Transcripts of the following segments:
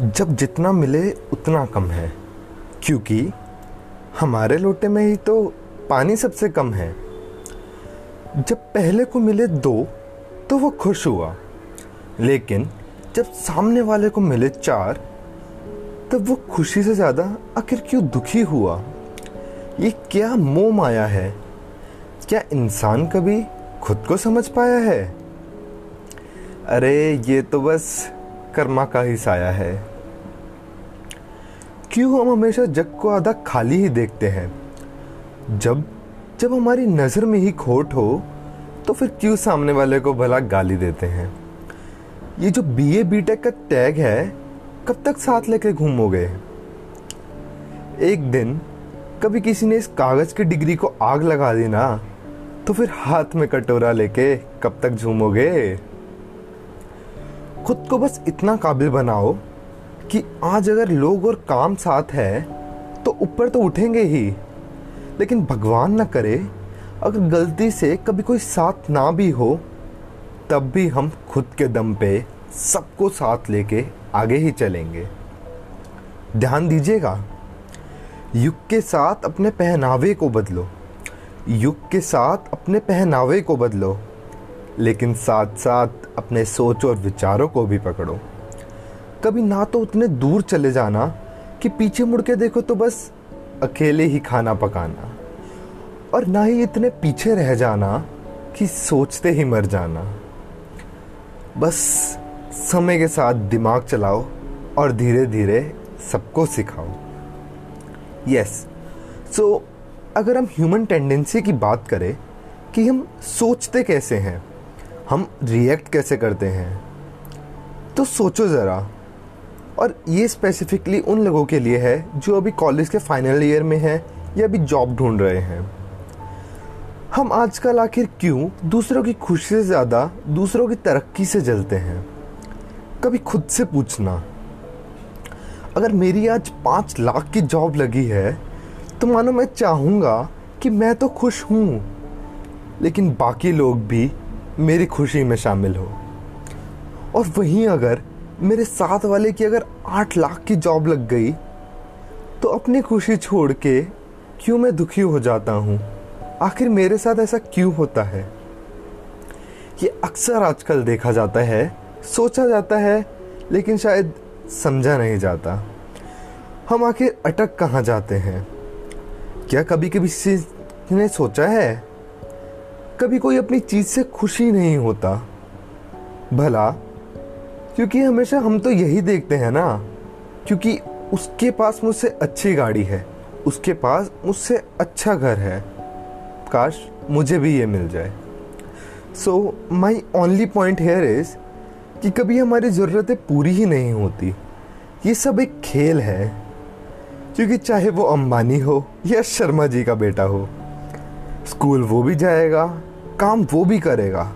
जब जितना मिले उतना कम है, क्योंकि हमारे लोटे में ही तो पानी सबसे कम है। जब पहले को मिले दो तो वो खुश हुआ, लेकिन जब सामने वाले को मिले चार तब वो खुशी से ज़्यादा आखिर क्यों दुखी हुआ। ये क्या मोह माया है। क्या इंसान कभी खुद को समझ पाया है? अरे ये तो बस कर्मा का ही साया है। क्यों हम हमेशा जग को आधा खाली ही देखते हैं? जब हमारी नज़र में ही खोट हो तो फिर क्यों सामने वाले को भला गाली देते हैं? ये जो BA BTech का टैग है कब तक साथ लेके घूमोगे? एक दिन कभी किसी ने इस कागज़ की डिग्री को आग लगा दी ना, तो फिर हाथ में कटोरा लेके कब तक झूमोगे? खुद को बस इतना काबिल बनाओ कि आज अगर लोग और काम साथ है तो ऊपर तो उठेंगे ही, लेकिन भगवान ना करे अगर गलती से कभी कोई साथ ना भी हो तब भी हम खुद के दम पे सबको साथ लेके आगे ही चलेंगे। ध्यान दीजिएगा, युग के साथ अपने पहनावे को बदलो, युग के साथ अपने पहनावे को बदलो, लेकिन साथ साथ अपने सोच और विचारों को भी पकड़ो। कभी ना तो उतने दूर चले जाना कि पीछे मुड़ के देखो तो बस अकेले ही खाना पकाना, और ना ही इतने पीछे रह जाना कि सोचते ही मर जाना। बस समय के साथ दिमाग चलाओ और धीरे धीरे सबको सिखाओ। सो अगर हम ह्यूमन टेंडेंसी की बात करें कि हम सोचते कैसे हैं, हम रिएक्ट कैसे करते हैं, तो सोचो ज़रा। और ये स्पेसिफिकली उन लोगों के लिए है जो अभी कॉलेज के फाइनल ईयर में हैं या अभी जॉब ढूंढ रहे हैं। हम आजकल आखिर क्यों दूसरों की खुशी से ज़्यादा दूसरों की तरक्की से जलते हैं? कभी खुद से पूछना, अगर मेरी आज 5 लाख की जॉब लगी है तो मानो मैं चाहूँगा कि मैं तो खुश हूँ, लेकिन बाकी लोग भी मेरी खुशी में शामिल हो। और वहीं अगर मेरे साथ वाले की अगर 8 लाख की जॉब लग गई तो अपनी खुशी छोड़ के क्यों मैं दुखी हो जाता हूँ? आखिर मेरे साथ ऐसा क्यों होता है? ये अक्सर आजकल देखा जाता है, सोचा जाता है, लेकिन शायद समझा नहीं जाता। हम आखिर अटक कहाँ जाते हैं? क्या कभी किसी ने सोचा है? कभी कोई अपनी चीज़ से खुशी नहीं होता भला, क्योंकि हमेशा हम तो यही देखते हैं ना, क्योंकि उसके पास मुझसे अच्छी गाड़ी है, उसके पास मुझसे अच्छा घर है, काश मुझे भी ये मिल जाए। So my only point here is कि कभी हमारी ज़रूरतें पूरी ही नहीं होती। ये सब एक खेल है, क्योंकि चाहे वो अंबानी हो या शर्मा जी का बेटा हो, स्कूल वो भी जाएगा, काम वो भी करेगा,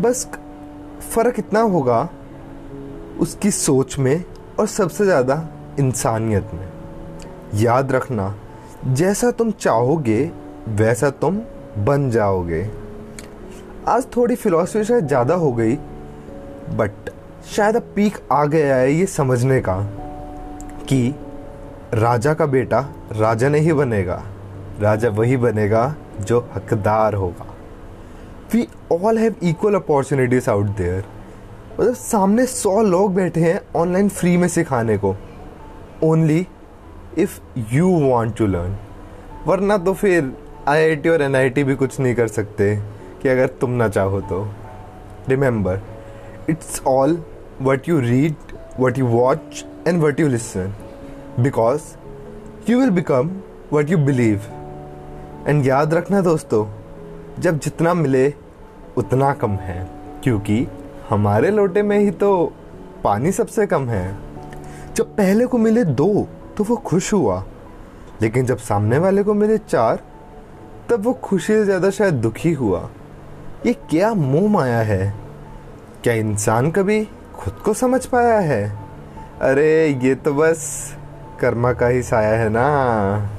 बस फ़र्क इतना होगा उसकी सोच में और सबसे ज़्यादा इंसानियत में। याद रखना, जैसा तुम चाहोगे वैसा तुम बन जाओगे। आज थोड़ी फिलॉसफी शायद ज़्यादा हो गई, बट शायद अब पीक आ गया है ये समझने का कि राजा का बेटा राजा नहीं बनेगा, राजा वही बनेगा जो हकदार होगा। We all have equal opportunities out there. मतलब सामने 100 लोग बैठे हैं ऑनलाइन फ्री में सिखाने को, only if you want to learn. वरना तो फिर IIT और NIT भी कुछ नहीं कर सकते कि अगर तुम ना चाहो तो। Remember, it's all what you read, what you watch and what you listen, because you will become what you believe. And याद रखना दोस्तों, जब जितना मिले उतना कम है, क्योंकि हमारे लोटे में ही तो पानी सबसे कम है। जब पहले को मिले 2 तो वो खुश हुआ, लेकिन जब सामने वाले को मिले 4 तब वो खुशी से ज़्यादा शायद दुखी हुआ। ये क्या मोह माया है। क्या इंसान कभी खुद को समझ पाया है? अरे ये तो बस कर्मा का ही साया है ना।